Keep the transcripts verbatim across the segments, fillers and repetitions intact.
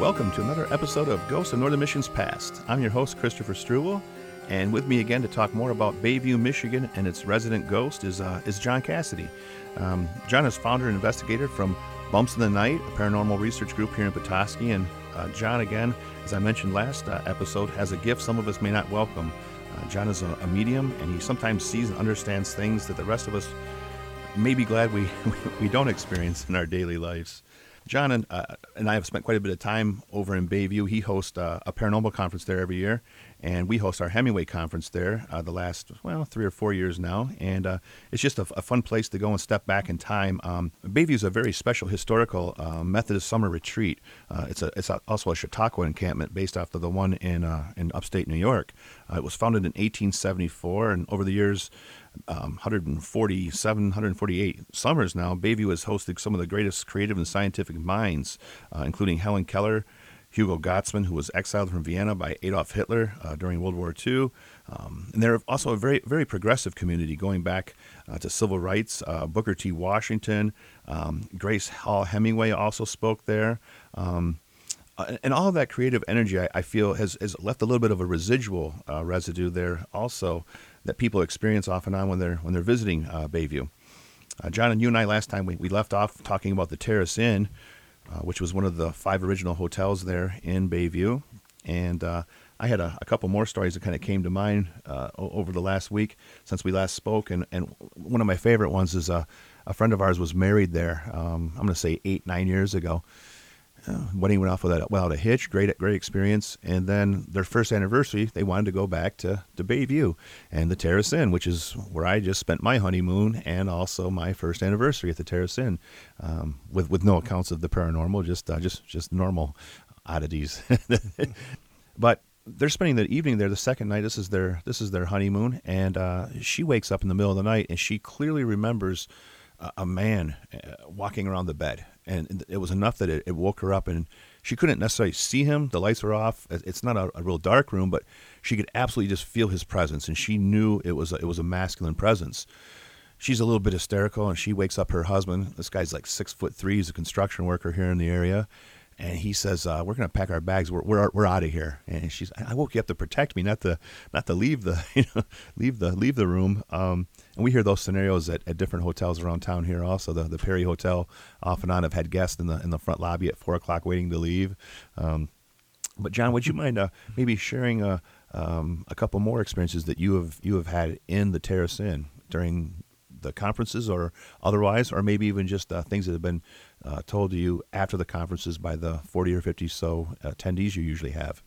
Welcome to another episode of Ghosts of Northern Michigan's Past. I'm your host, Christopher Struel, and with me again to talk more about Bayview, Michigan and its resident ghost is uh, is John Cassidy. Um, John is founder and investigator from Bumps in the Night, a paranormal research group here in Petoskey, and uh, John, again, as I mentioned last uh, episode, has a gift some of us may not welcome. Uh, John is a, a medium, and he sometimes sees and understands things that the rest of us may be glad we, we don't experience in our daily lives. John and, uh, and I have spent quite a bit of time over in Bayview. He hosts uh, a paranormal conference there every year, and we host our Hemingway conference there uh, the last, well, three or four years now. And uh, it's just a, a fun place to go and step back in time. Um, Bayview is a very special historical uh, Methodist summer retreat. Uh, it's a, it's a, also a Chautauqua encampment based off of the one in uh, in upstate New York. Uh, it was founded in eighteen seventy-four, and over the years, Um, one hundred forty-seven, one hundred forty-eight summers now, Bayview has hosted some of the greatest creative and scientific minds, uh, including Helen Keller, Hugo Gottsman, who was exiled from Vienna by Adolf Hitler uh, during World War Two. Um, and they're also a very, very progressive community, going back uh, to civil rights. Uh, Booker T. Washington, um, Grace Hall Hemingway also spoke there. Um, Uh, and all of that creative energy, I, I feel, has, has left a little bit of a residual uh, residue there also that people experience off and on when they're when they're visiting uh, Bayview. Uh, John and you and I last time, we, we left off talking about the Terrace Inn, uh, which was one of the five original hotels there in Bayview. And uh, I had a, a couple more stories that kind of came to mind uh, over the last week since we last spoke. And, and one of my favorite ones is uh, a friend of ours was married there, um, I'm going to say eight, nine years ago. Uh, wedding went off without, without a hitch. Great, great experience. And then their first anniversary, they wanted to go back to, to Bayview and the Terrace Inn, which is where I just spent my honeymoon and also my first anniversary at the Terrace Inn, um, with with no accounts of the paranormal, just uh, just just normal oddities. But they're spending the evening there. The second night, this is their this is their honeymoon, and uh, she wakes up in the middle of the night and she clearly remembers a, a man uh, walking around the bed. And it was enough that it woke her up, and she couldn't necessarily see him. The lights were off. It's not a, a real dark room, but she could absolutely just feel his presence, and she knew it was a, it was a masculine presence. She's a little bit hysterical, and she wakes up her husband. This guy's like six foot three. He's a construction worker here in the area, and he says, uh, "We're gonna pack our bags. We're we're we're out of here." And she's, "I woke you up to protect me, not to not to leave the you know leave the leave the room." Um, And we hear those scenarios at, at different hotels around town here also. The the Perry Hotel, off and on, have had guests in the in the front lobby at four o'clock waiting to leave. Um, but, John, would you mind uh, maybe sharing a, um, a couple more experiences that you have you have had in the Terrace Inn during the conferences or otherwise, or maybe even just uh, things that have been uh, told to you after the conferences by the forty or fifty so attendees you usually have?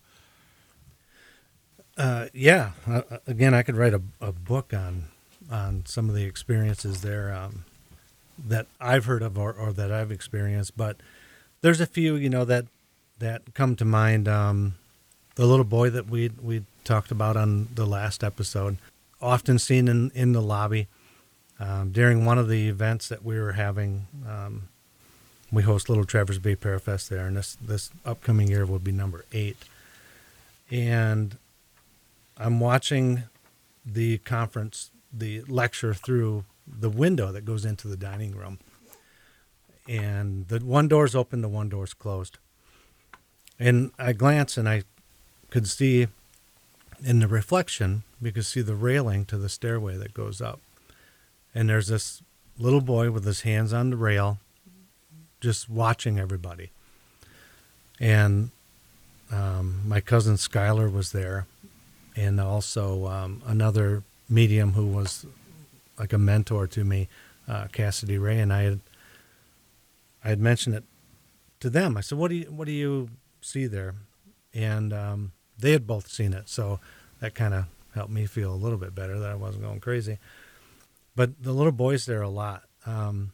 Uh, yeah. Uh, again, I could write a, a book on on some of the experiences there um, that I've heard of or, or that I've experienced. But there's a few, you know, that that come to mind. Um, the little boy that we we talked about on the last episode, often seen in, in the lobby um, during one of the events that we were having. Um, we host Little Traverse Bay Parafest there, and this, this upcoming year will be number eight. And I'm watching the conference, the lecture, through the window that goes into the dining room, and the one door's open, the one door's closed. And I glance, and I could see in the reflection, we could see the railing to the stairway that goes up. And there's this little boy with his hands on the rail, just watching everybody. And um, my cousin Skylar was there, and also um, another medium who was like a mentor to me, uh, Cassidy Ray, and I had I had mentioned it to them. I said, "What do you what do you see there?" And um, they had both seen it, so that kind of helped me feel a little bit better that I wasn't going crazy. But the little boy's there a lot. Um,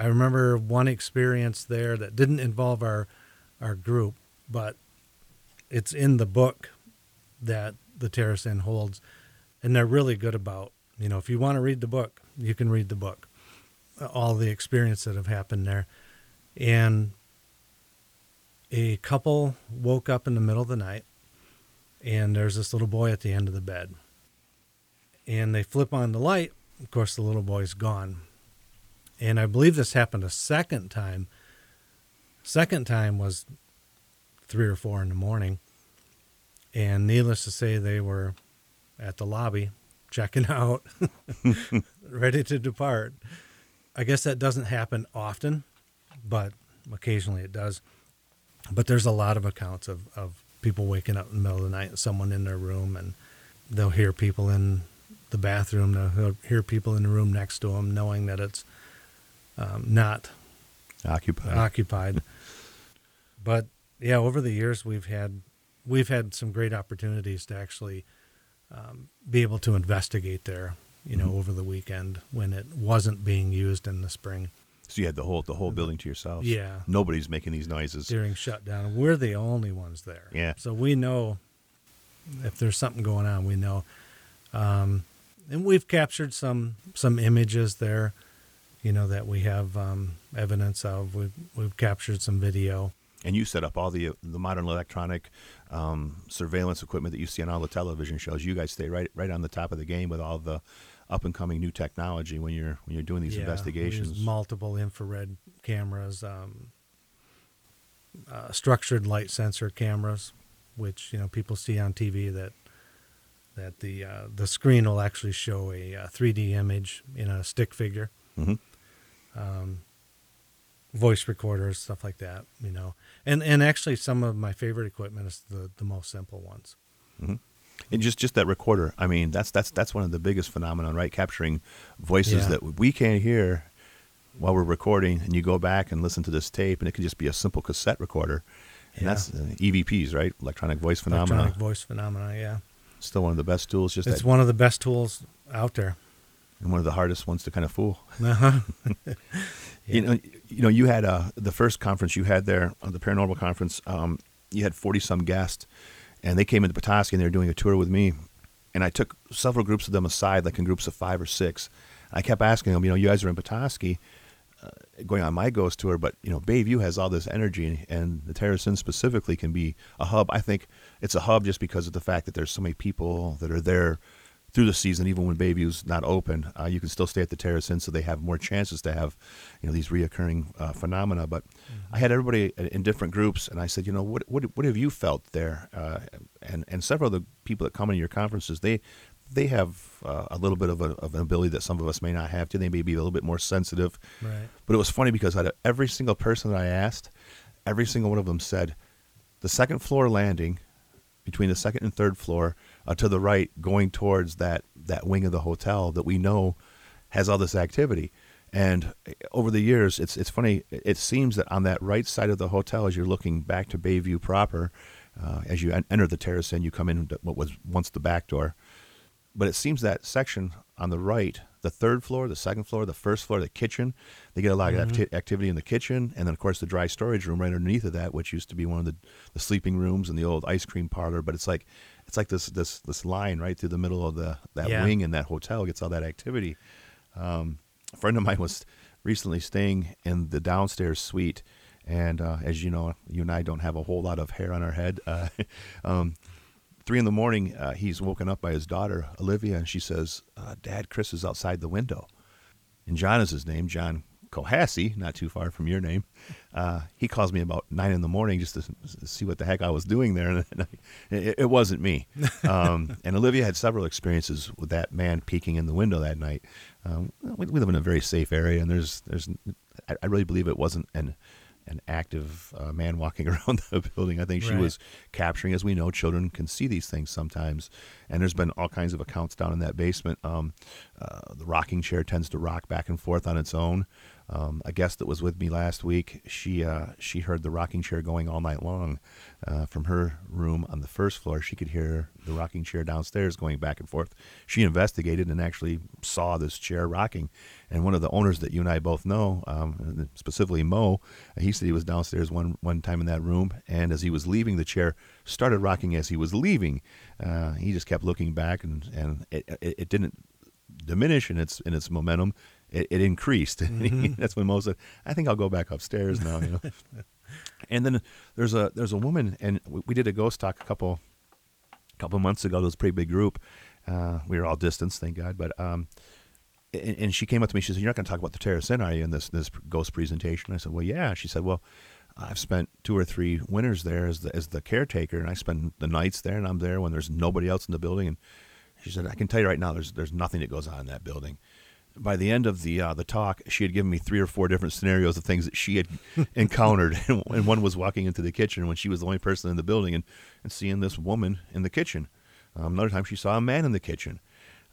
I remember one experience there that didn't involve our our group, but it's in the book that the Terrace Inn holds. And they're really good about, you know, if you want to read the book, you can read the book, all the experience that have happened there. And a couple woke up in the middle of the night, and there's this little boy at the end of the bed. And they flip on the light. Of course, the little boy's gone. And I believe this happened a second time. Second time was three or four in the morning. And needless to say, they were at the lobby checking out, ready to depart. I guess that doesn't happen often, but occasionally it does. But there's a lot of accounts of, of people waking up in the middle of the night and someone in their room, and they'll hear people in the bathroom, they'll hear people in the room next to them, knowing that it's um, not occupied. occupied. But yeah, over the years we've had we've had some great opportunities to actually um, be able to investigate there, you know, mm-hmm. over the weekend when it wasn't being used in the spring. So you had the whole the whole building to yourself. Yeah. Nobody's making these noises. During shutdown. We're the only ones there. Yeah. So we know if there's something going on, we know. Um, and we've captured some some images there, you know, that we have um, evidence of. We've, we've captured some video. And you set up all the the modern electronic um, surveillance equipment that you see on all the television shows. You guys stay right right on the top of the game with all the up and coming new technology when you're when you're doing these yeah, investigations. Multiple infrared cameras, um, uh, structured light sensor cameras, which you know people see on T V that that the uh, the screen will actually show a uh, three D image in a stick figure. Mm-hmm. Um, voice recorders, stuff like that, you know, and and actually some of my favorite equipment is the the most simple ones. Mm-hmm. And just, just that recorder, I mean, that's that's that's one of the biggest phenomenon, right? Capturing voices yeah. that we can't hear while we're recording, and you go back and listen to this tape, and it could just be a simple cassette recorder. And yeah. that's uh, E V Ps, right? Electronic voice phenomena. Electronic voice phenomena, yeah. Still one of the best tools. Just It's that, one of the best tools out there. And one of the hardest ones to kind of fool. Uh-huh. yeah. You know, you know, you had uh, the first conference you had there, the paranormal conference, um, you had forty-some guests. And they came into Petoskey, and they were doing a tour with me. And I took several groups of them aside, like in groups of five or six. I kept asking them, you know, you guys are in Petoskey, uh, going on my ghost tour, but, you know, Bayview has all this energy, and the Terrace Inn specifically can be a hub. I think it's a hub just because of the fact that there's so many people that are there through the season, even when Bayview's not open. Uh, you can still stay at the Terrace Inn, so they have more chances to have, you know, these reoccurring uh, phenomena. But mm-hmm. I had everybody in different groups, and I said, you know, what what, what have you felt there? Uh, and and several of the people that come into your conferences, they they have uh, a little bit of, a, of an ability that some of us may not have to. They may be a little bit more sensitive. Right. But it was funny because out of every single person that I asked, every single one of them said, the second floor landing, between the second and third floor, Uh, to the right, going towards that, that wing of the hotel that we know has all this activity. And over the years, it's it's funny, it seems that on that right side of the hotel, as you're looking back to Bayview proper, uh, as you en- enter the Terrace Inn, you come in what was once the back door. But it seems that section on the right, the third floor, the second floor, the first floor, the kitchen, they get a lot mm-hmm. of acti- activity in the kitchen. And then, of course, the dry storage room right underneath of that, which used to be one of the, the sleeping rooms and the old ice cream parlor. But it's like, It's like this this this line right through the middle of the that yeah. wing, and that hotel gets all that activity. Um, a friend of mine was recently staying in the downstairs suite, and uh, as you know, you and I don't have a whole lot of hair on our head. Uh, um, three in the morning, uh, he's woken up by his daughter, Olivia, and she says, uh, Dad, Chris is outside the window. And John is his name, John Kohasse, not too far from your name. Uh, he calls me about nine in the morning just to see what the heck I was doing there. And I, it, it wasn't me. Um, and Olivia had several experiences with that man peeking in the window that night. Um, we, we live in a very safe area, and there's, there's, I, I really believe it wasn't an, an active uh, man walking around the building. I think she right. was capturing, as we know, children can see these things sometimes. And there's been all kinds of accounts down in that basement. Um, uh, the rocking chair tends to rock back and forth on its own. Um, a guest that was with me last week, she uh, she heard the rocking chair going all night long uh, from her room on the first floor. She could hear the rocking chair downstairs going back and forth. She investigated and actually saw this chair rocking. And one of the owners that you and I both know, um, specifically Mo, he said he was downstairs one, one time in that room. And as he was leaving, the chair started rocking as he was leaving. Uh, he just kept looking back, and, and it, it, it didn't diminish in its in its momentum. It, it increased. Mm-hmm. That's when Mo said, I think I'll go back upstairs now. You know? And then there's a there's a woman, and we, we did a ghost talk a couple couple months ago. It was a pretty big group. Uh, we were all distanced, thank God. But um, and, and she came up to me. She said, you're not going to talk about the Terrace Inn, are you, in this, this ghost presentation? I said, well, yeah. She said, well, I've spent two or three winters there as the, as the caretaker, and I spend the nights there, and I'm there when there's nobody else in the building. And she said, I can tell you right now, there's there's nothing that goes on in that building. By the end of the uh, the talk, she had given me three or four different scenarios of things that she had encountered. And, and one was walking into the kitchen when she was the only person in the building and, and seeing this woman in the kitchen. Um, another time she saw a man in the kitchen.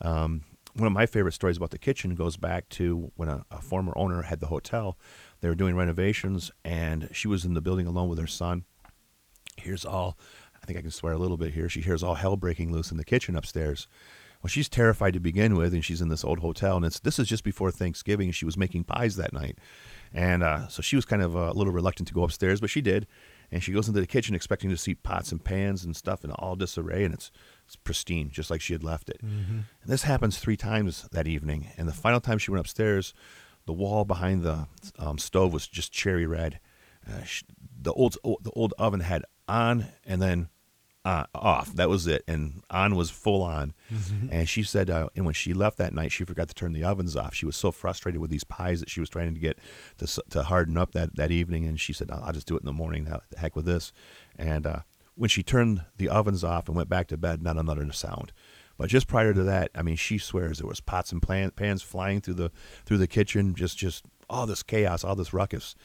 Um, one of my favorite stories about the kitchen goes back to when a, a former owner had the hotel. They were doing renovations, and she was in the building alone with her son. Here's all, I think I can swear a little bit here, she hears all hell breaking loose in the kitchen upstairs. Well, she's terrified to begin with, and she's in this old hotel, and it's this is just before Thanksgiving, and she was making pies that night. And uh, so she was kind of uh, a little reluctant to go upstairs, but she did. And she goes into the kitchen expecting to see pots and pans and stuff in all disarray, and it's, it's pristine, just like she had left it. Mm-hmm. And this happens three times that evening, and the final time she went upstairs, the wall behind the um, stove was just cherry red. Uh, she, the old the old oven had on and then uh, off. That was it, and on was full on. Mm-hmm. And she said, uh, and when she left that night, she forgot to turn the ovens off. She was so frustrated with these pies that she was trying to get to to harden up that, that evening. And she said, I'll, I'll just do it in the morning. The heck with this. And uh, when she turned the ovens off and went back to bed, not another sound. But just prior to that, I mean, she swears there was pots and pans flying through the through the kitchen, just, just all this chaos, all this ruckus.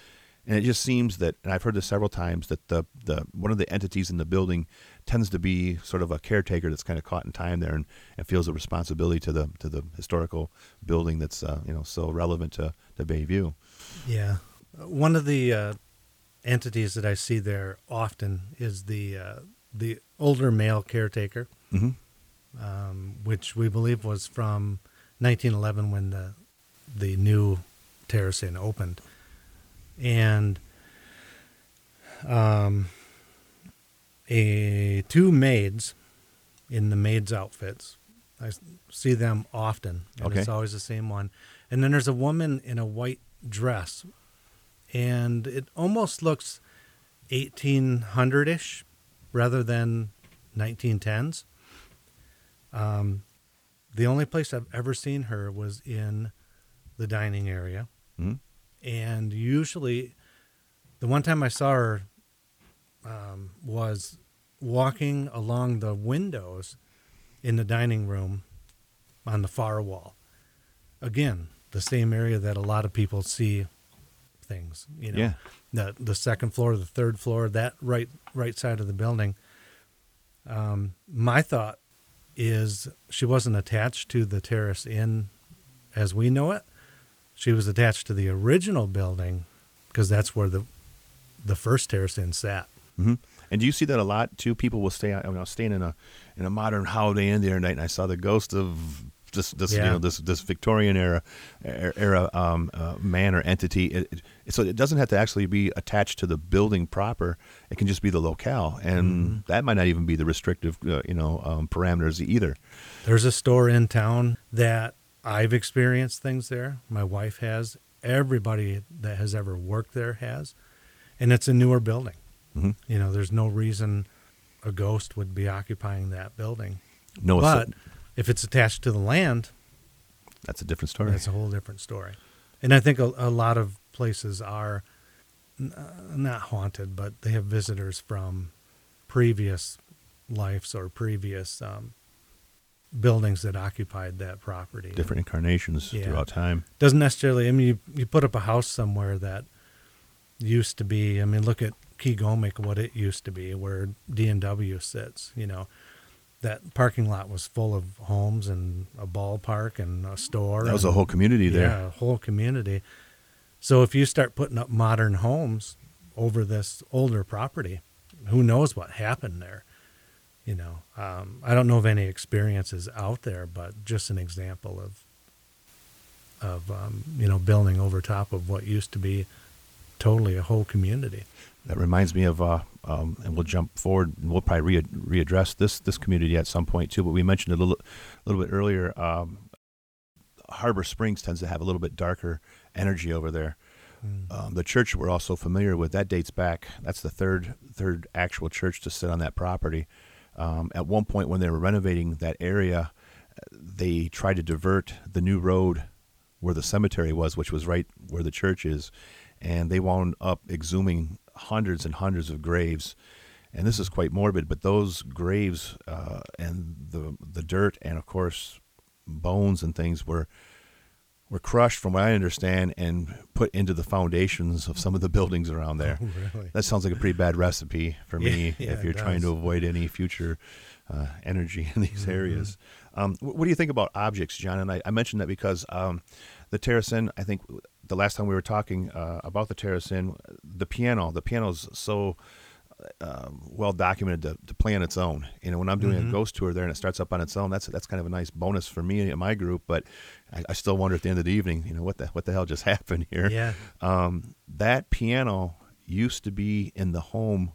And it just seems that, and I've heard this several times, that the, the one of the entities in the building tends to be sort of a caretaker that's kind of caught in time there and, and feels a responsibility to the to the historical building that's uh, you know so relevant to, to Bayview. Yeah. One of the uh, entities that I see there often is the, uh, the older male caretaker. Mm-hmm. Um, which we believe was from nineteen eleven when the the new Terrace Inn opened. And um, a two maids in the maids' outfits. I see them often, and okay. It's always the same one. And then there's a woman in a white dress, and it almost looks eighteen hundred-ish rather than nineteen tens. Um, the only place I've ever seen her was in the dining area. Mm-hmm. And usually the one time I saw her, um, was walking along the windows in the dining room on the far wall. Again, the same area that a lot of people see things, you know, yeah. the, the second floor, the third floor, that right, right side of the building. Um, my thought is she wasn't attached to the Terrace Inn as we know it. She was attached to the original building because that's where the the first Terrace Inn sat. Mm-hmm. And do you see that a lot too? People will stay. I mean, I was staying in a in a modern Holiday Inn the other night, and I saw the ghost of this this yeah. you know this this Victorian era era um, uh, man or entity. It, it, so it doesn't have to actually be attached to the building proper. It can just be the locale, and mm-hmm. that might not even be the restrictive uh, you know um, parameters either. There's a store in town that I've experienced things there. My wife has. Everybody that has ever worked there has, and it's a newer building. Mm-hmm. You know, there's no reason a ghost would be occupying that building. No, but it's a- if it's attached to the land, that's a different story. That's a whole different story. And I think a, a lot of places are n- not haunted, but they have visitors from previous lives or previous um, buildings that occupied that property. Different incarnations yeah. throughout time. Doesn't necessarily, I mean, you, you put up a house somewhere that used to be, I mean, look at Key Gomic, what it used to be, where D and W sits, you know. That parking lot was full of homes and a ballpark and a store. That was and, a whole community there. Yeah, a whole community. So if you start putting up modern homes over this older property, who knows what happened there? You know, um, I don't know of any experiences out there, but just an example of, of um, you know, building over top of what used to be totally a whole community. That reminds me of, uh, um, and we'll jump forward, and we'll probably re- readdress this this community at some point too, but we mentioned it a little, a little bit earlier, um, Harbor Springs tends to have a little bit darker energy over there. Mm. Um, the church we're also familiar with, that dates back, that's the third third actual church to sit on that property. Um, at one point when they were renovating that area, they tried to divert the new road where the cemetery was, which was right where the church is. and they wound up exhuming hundreds and hundreds of graves. And this is quite morbid, but those graves uh, and the the dirt and, of course, bones and things were were crushed, from what I understand, and put into the foundations of some of the buildings around there. Oh, really? That sounds like a pretty bad recipe for me yeah, yeah, if you're trying to avoid any future uh, energy in these mm-hmm. areas. Um, what do you think about objects, John? And I, I mentioned that because um, the Terrace Inn, I think the last time we were talking uh, about the Terrace Inn, the piano, the piano's so... Um, well documented to, to play on its own. You know, when I'm doing mm-hmm. a ghost tour there and it starts up on its own, that's that's kind of a nice bonus for me and my group. But I, I still wonder at the end of the evening, you know, what the what the hell just happened here? Yeah. Um, that piano used to be in the home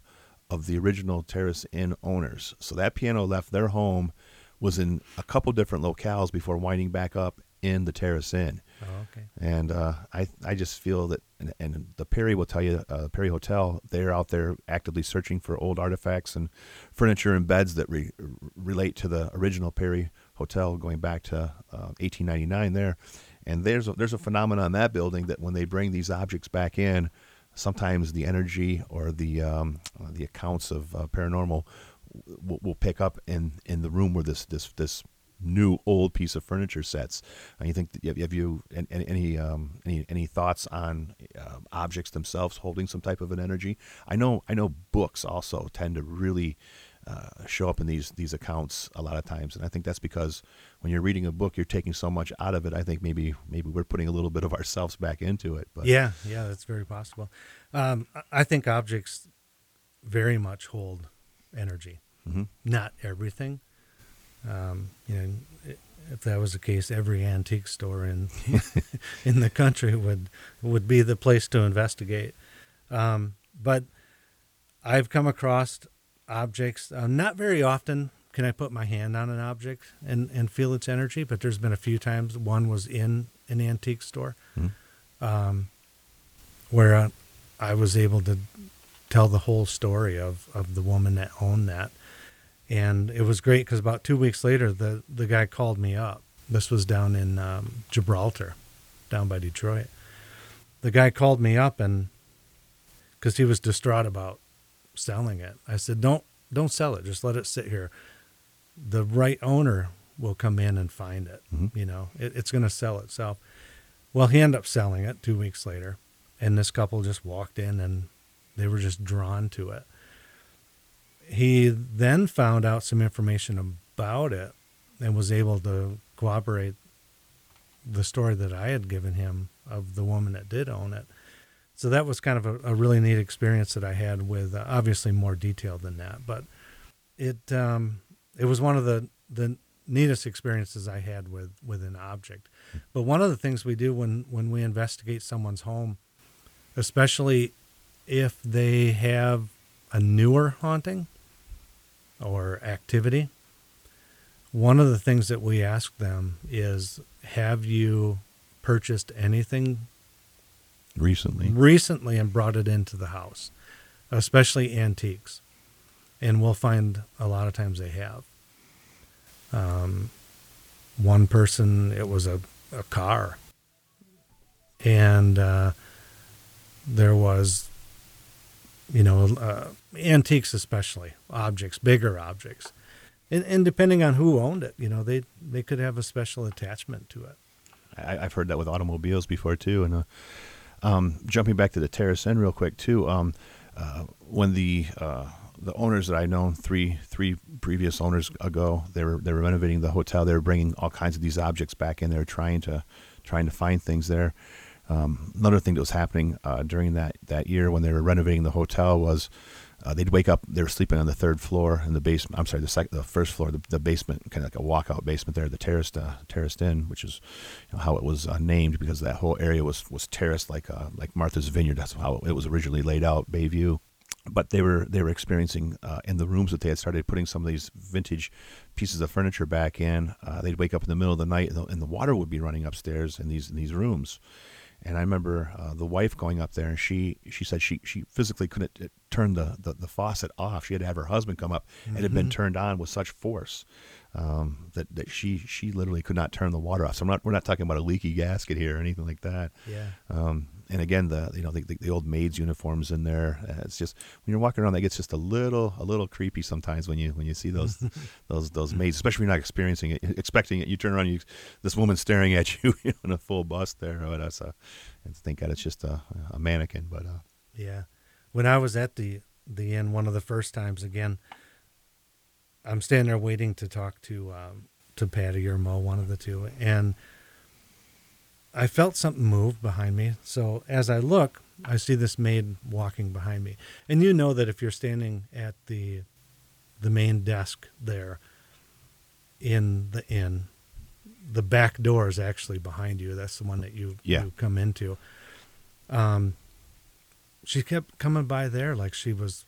of the original Terrace Inn owners. So that piano left their home, was in a couple different locales before winding back up in the Terrace Inn. Oh, okay. And uh, I I just feel that, and, and the Perry will tell you, uh, Perry Hotel, they're out there actively searching for old artifacts and furniture and beds that re- relate to the original Perry Hotel going back to uh, eighteen ninety-nine there. And there's a, there's a phenomenon in that building that when they bring these objects back in, sometimes the energy or the um, the accounts of uh, paranormal will, will pick up in, in the room where this this this. new old piece of furniture sets. And you think that, have you any any um, any, any thoughts on uh, objects themselves holding some type of an energy? I know I know books also tend to really uh, show up in these these accounts a lot of times, and I think that's because when you're reading a book, you're taking so much out of it. I think maybe maybe we're putting a little bit of ourselves back into it. But yeah, yeah, that's very possible. Um, I think objects very much hold energy. Mm-hmm. Not everything. Um, you know, if that was the case, every antique store in in the country would would be the place to investigate. Um, but I've come across objects, uh, not very often can I put my hand on an object and, and feel its energy, but there's been a few times. One was in an antique store mm-hmm. um, where I, I was able to tell the whole story of, of the woman that owned that. And it was great because about two weeks later, the, the guy called me up. This was down in um, Gibraltar, down by Detroit. The guy called me up and because he was distraught about selling it. I said, don't don't sell it. Just let it sit here. The right owner will come in and find it. Mm-hmm. You know, it, it's going to sell itself. Well, he ended up selling it two weeks later. And this couple just walked in and they were just drawn to it. He then found out some information about it and was able to corroborate the story that I had given him of the woman that did own it. So that was kind of a, a really neat experience that I had with, uh, obviously more detail than that, but it um, it was one of the, the neatest experiences I had with, with an object. But one of the things we do when, when we investigate someone's home, especially if they have a newer haunting or activity, one of the things that we ask them is, have you purchased anything recently recently and brought it into the house, especially antiques? And we'll find a lot of times they have. Um, one person, it was a, a car, and uh, there was, you know, uh, antiques, especially objects, bigger objects. And, and depending on who owned it, you know, they, they could have a special attachment to it. I, I've heard that with automobiles before, too. And uh, um, jumping back to the Terrace Inn real quick, too, um, uh, when the uh, the owners that I know, three three previous owners ago, they were they were renovating the hotel. They were bringing all kinds of these objects back in. They were trying to, trying to find things there. Um, another thing that was happening uh, during that, that year when they were renovating the hotel was uh, they'd wake up, they were sleeping on the third floor in the basement, I'm sorry, the sec- the first floor, the, the basement, kind of like a walkout basement there, the terraced, uh, terraced inn, which is, you know, how it was uh, named, because that whole area was, was terraced like uh, like Martha's Vineyard. That's how it was originally laid out, Bayview. But they were they were experiencing uh, in the rooms that they had started putting some of these vintage pieces of furniture back in. Uh, they'd wake up in the middle of the night and the, and the water would be running upstairs in these in these rooms. And I remember uh, the wife going up there, and she, she said she, she physically couldn't turn the, the, the faucet off. She had to have her husband come up. Mm-hmm. It had been turned on with such force um, that, that she she literally could not turn the water off. So I'm not, we're not talking about a leaky gasket here or anything like that. Yeah. Um, and again, the you know the, the, the old maids' uniforms in there. Uh, it's just when you're walking around, that gets just a little a little creepy sometimes when you when you see those those those maids, especially when you're not experiencing it, expecting it. You turn around, you this woman staring at you, you know, in a full bust there. But that's a, and thank God it's just a, a mannequin. But uh, yeah, when I was at the the inn one of the first times again, I'm standing there waiting to talk to um, to Patty or Mo, one of the two, and I felt something move behind me. So as I look, I see this maid walking behind me. And you know that if you're standing at the the main desk there in the inn, the back door is actually behind you. That's the one that you, yeah. you come into. Um, she kept coming by there like she was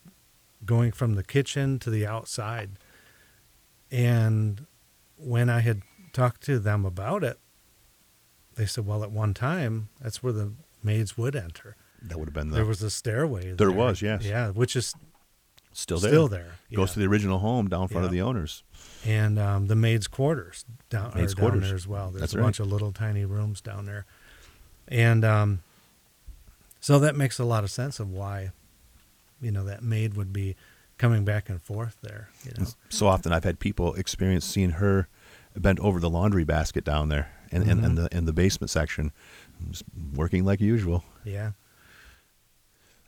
going from the kitchen to the outside. And when I had talked to them about it, they said, well, at one time, that's where the maids would enter. That would have been the... There was a stairway there. There was, yes. Yeah, which is still there. Still there. Goes yeah. to the original home down front yeah. of the owners. And um, the maids' quarters down, maids down quarters. there as well. There's that's a right. bunch of little tiny rooms down there. And um, so that makes a lot of sense of why, you know, that maid would be coming back and forth there. You know? So often I've had people experience seeing her bent over the laundry basket down there. And, mm-hmm. and and the and the basement section, just working like usual. Yeah.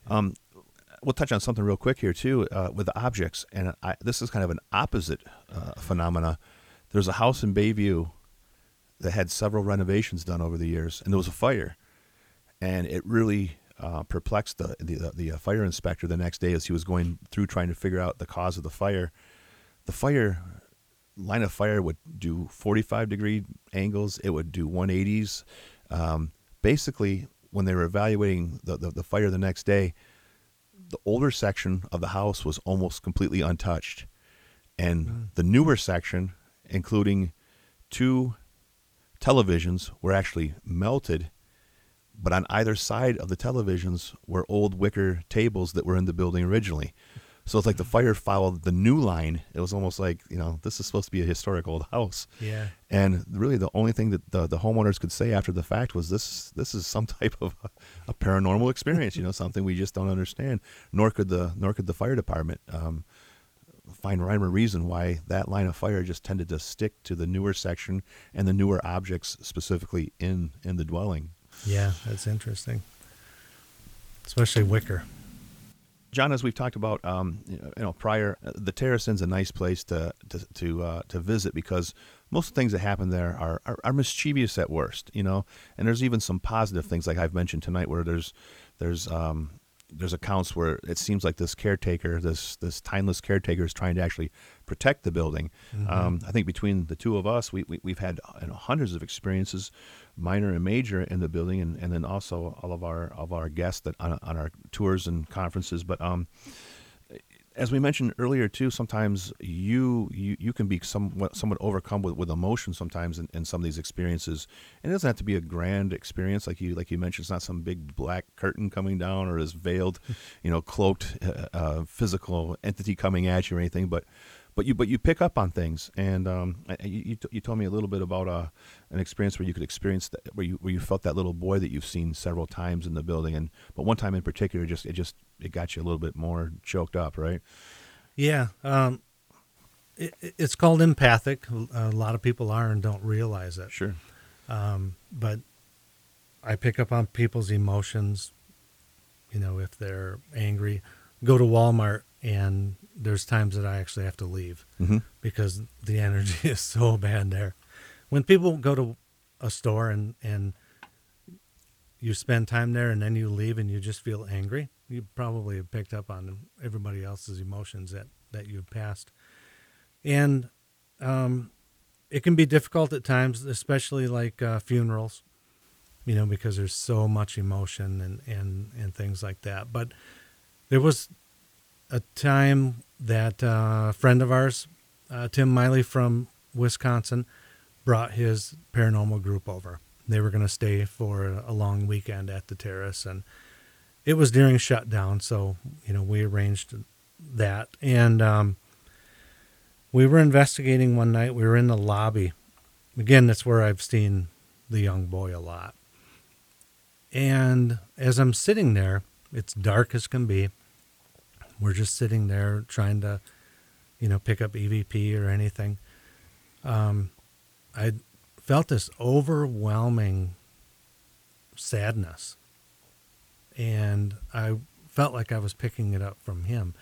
Um, we'll touch on something real quick here too uh, with the objects, and I, this is kind of an opposite uh, phenomena. There's a house in Bayview that had several renovations done over the years, and there was a fire, and it really uh, perplexed the the, the fire inspector the next day as he was going through trying to figure out the cause of the fire. The fire. Line of fire would do forty-five degree angles. It would do one eighties. Um, basically, when they were evaluating the, the, the fire the next day, the older section of the house was almost completely untouched. And mm-hmm. the newer section, including two televisions, were actually melted. But on either side of the televisions were old wicker tables that were in the building originally. So it's like the fire followed the new line. It was almost like, you know, this is supposed to be a historic old house. Yeah. And really the only thing that the, the homeowners could say after the fact was this this is some type of a, a paranormal experience, you know, something we just don't understand. Nor could the nor could the fire department um, find rhyme or reason why that line of fire just tended to stick to the newer section and the newer objects specifically in, in the dwelling. Yeah, that's interesting. Especially wicker. John, as we've talked about, um, you know, you know, prior, the Terrace Inn's a nice place to to to, uh, to visit because most of the things that happen there are, are are mischievous at worst, you know. And there's even some positive things, like I've mentioned tonight, where there's there's um, there's accounts where it seems like this caretaker, this this timeless caretaker, is trying to actually protect the building. Mm-hmm. Um, I think between the two of us, we, we we've had you know, hundreds of experiences, minor and major, in the building, and, and then also all of our of our guests that on, on our tours and conferences. But um, as we mentioned earlier too, sometimes you you, you can be somewhat somewhat overcome with, with emotion sometimes in, in some of these experiences, and it doesn't have to be a grand experience like you like you mentioned. It's not some big black curtain coming down or this veiled, you know, cloaked uh, uh, physical entity coming at you or anything, but. But you, but you pick up on things, and um, you you, t- you told me a little bit about uh, an experience where you could experience that, where you where you felt that little boy that you've seen several times in the building, and but one time in particular, just it just it got you a little bit more choked up, right? Yeah, um, it, it's called empathic. A lot of people are and don't realize it. Sure, um, but I pick up on people's emotions. You know, if they're angry, go to Walmart. And there's times that I actually have to leave mm-hmm. because the energy is so bad there. When people go to a store and, and you spend time there and then you leave and you just feel angry, you probably have picked up on everybody else's emotions that, that you've passed. And um, it can be difficult at times, especially like uh, funerals, you know, because there's so much emotion and, and, and things like that. But there was... a time that uh, a friend of ours, uh, Tim Miley from Wisconsin, brought his paranormal group over. They were going to stay for a long weekend at the Terrace, and it was during shutdown, so you know we arranged that. And um, we were investigating one night. We were in the lobby. Again, that's where I've seen the young boy a lot. And as I'm sitting there, it's dark as can be. We're just sitting there trying to, you know, pick up E V P or anything. Um, I felt this overwhelming sadness. And I felt like I was picking it up from him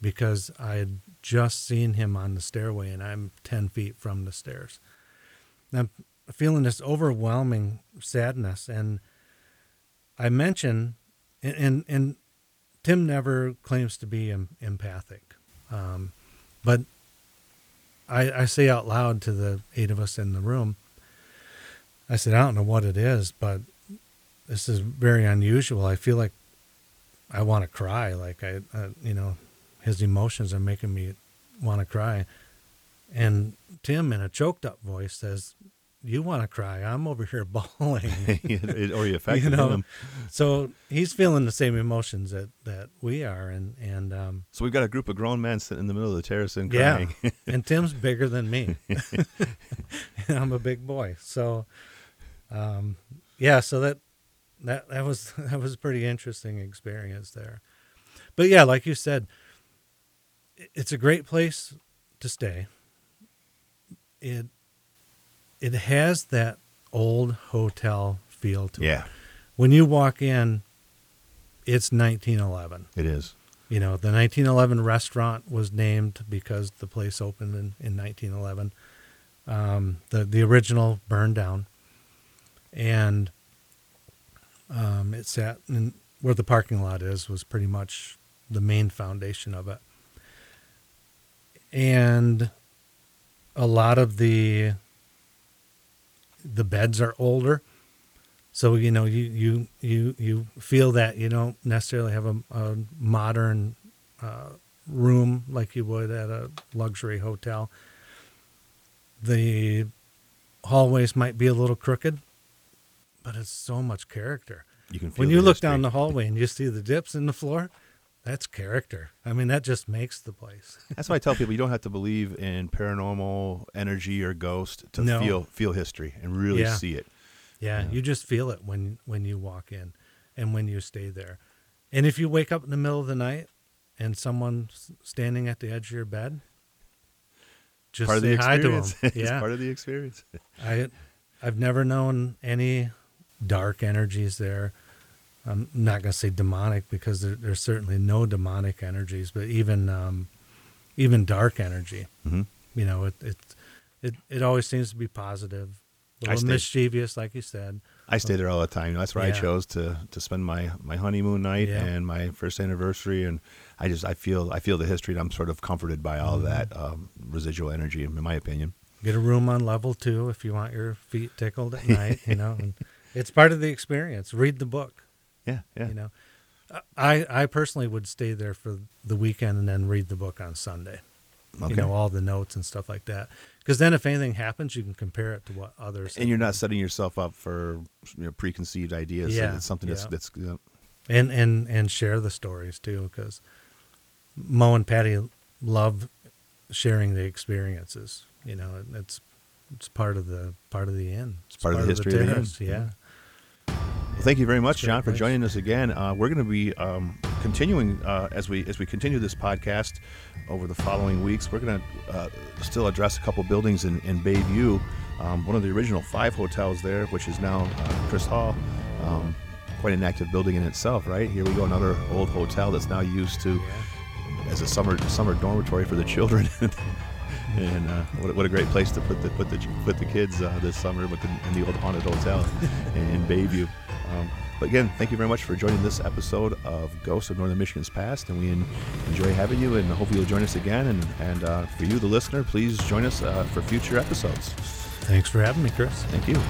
because I had just seen him on the stairway and I'm ten feet from the stairs. And I'm feeling this overwhelming sadness. And I mention, and, and, and Tim never claims to be em- empathic. Um, but I, I say out loud to the eight of us in the room, I said, I don't know what it is, but this is very unusual. I feel like I want to cry. Like I, uh, you know, his emotions are making me want to cry. And Tim, in a choked up voice, says, you want to cry. I'm over here bawling. it, or you affected you know? him. So he's feeling the same emotions that, that we are. And, and um, so we've got a group of grown men sitting in the middle of the terrace and crying. Yeah. And Tim's bigger than me. And I'm a big boy. So, um, yeah, so that, that, that was, that was a pretty interesting experience there. But yeah, like you said, it's a great place to stay. It, It has that old hotel feel to yeah. it. When you walk in, it's nineteen eleven. It is. You know, the nineteen eleven restaurant was named because the place opened in, in nineteen eleven. Um, the, the original burned down. And um, it sat in where the parking lot is, was pretty much the main foundation of it. And a lot of the... the beds are older. So, you know, you, you, you, you feel that you don't necessarily have a, a modern uh, room like you would at a luxury hotel. The hallways might be a little crooked, but it's so much character. You can feel when you look history. Down the hallway and you see the dips in the floor, that's character. I mean, that just makes the place. That's why I tell people you don't have to believe in paranormal energy or ghost to no. feel feel history and really yeah. see it. Yeah, yeah, you just feel it when when you walk in and when you stay there. And if you wake up in the middle of the night and someone's standing at the edge of your bed, just part say of the hi to them. It's yeah. part of the experience. I, I've never known any dark energies there. I'm not going to say demonic because there, there's certainly no demonic energies, but even um, even dark energy, mm-hmm. you know, it, it it it always seems to be positive, a little mischievous, like you said. I stay there all the time. That's where yeah. I chose to, to spend my, my honeymoon night yeah. and my first anniversary, and I just I feel I feel the history, and I'm sort of comforted by all mm-hmm. that um, residual energy, in my opinion. Get a room on level two if you want your feet tickled at night, you know. And it's part of the experience. Read the book. Yeah, yeah. You know, I I personally would stay there for the weekend and then read the book on Sunday. Okay. You know, all the notes and stuff like that. Because then if anything happens, you can compare it to what others. And you're not setting yourself up for you know, preconceived ideas. Yeah, so it's something that's yeah. that's. You know. And and and share the stories too, because Mo and Patty love sharing the experiences. You know, it's it's part of the part of the inn. It's, it's part, part of the history of the, of the inn. Yeah. yeah. Well, thank you very much, John, for joining us again. Uh, we're going to be um, continuing uh, as we as we continue this podcast over the following weeks. We're going to uh, still address a couple buildings in, in Bayview, um, one of the original five hotels there, which is now uh, Chris Hall. Um, quite an active building in itself, right? Here we go, another old hotel that's now used to as a summer summer dormitory for the children. And uh, what, what a great place to put the put the put the kids uh, this summer with the, in the old haunted hotel in Bayview. Um, but again, thank you very much for joining this episode of Ghosts of Northern Michigan's Past, and we en- enjoy having you, and hopefully you'll join us again. And, and uh, for you, the listener, please join us uh, for future episodes. Thanks for having me, Chris. Thank you.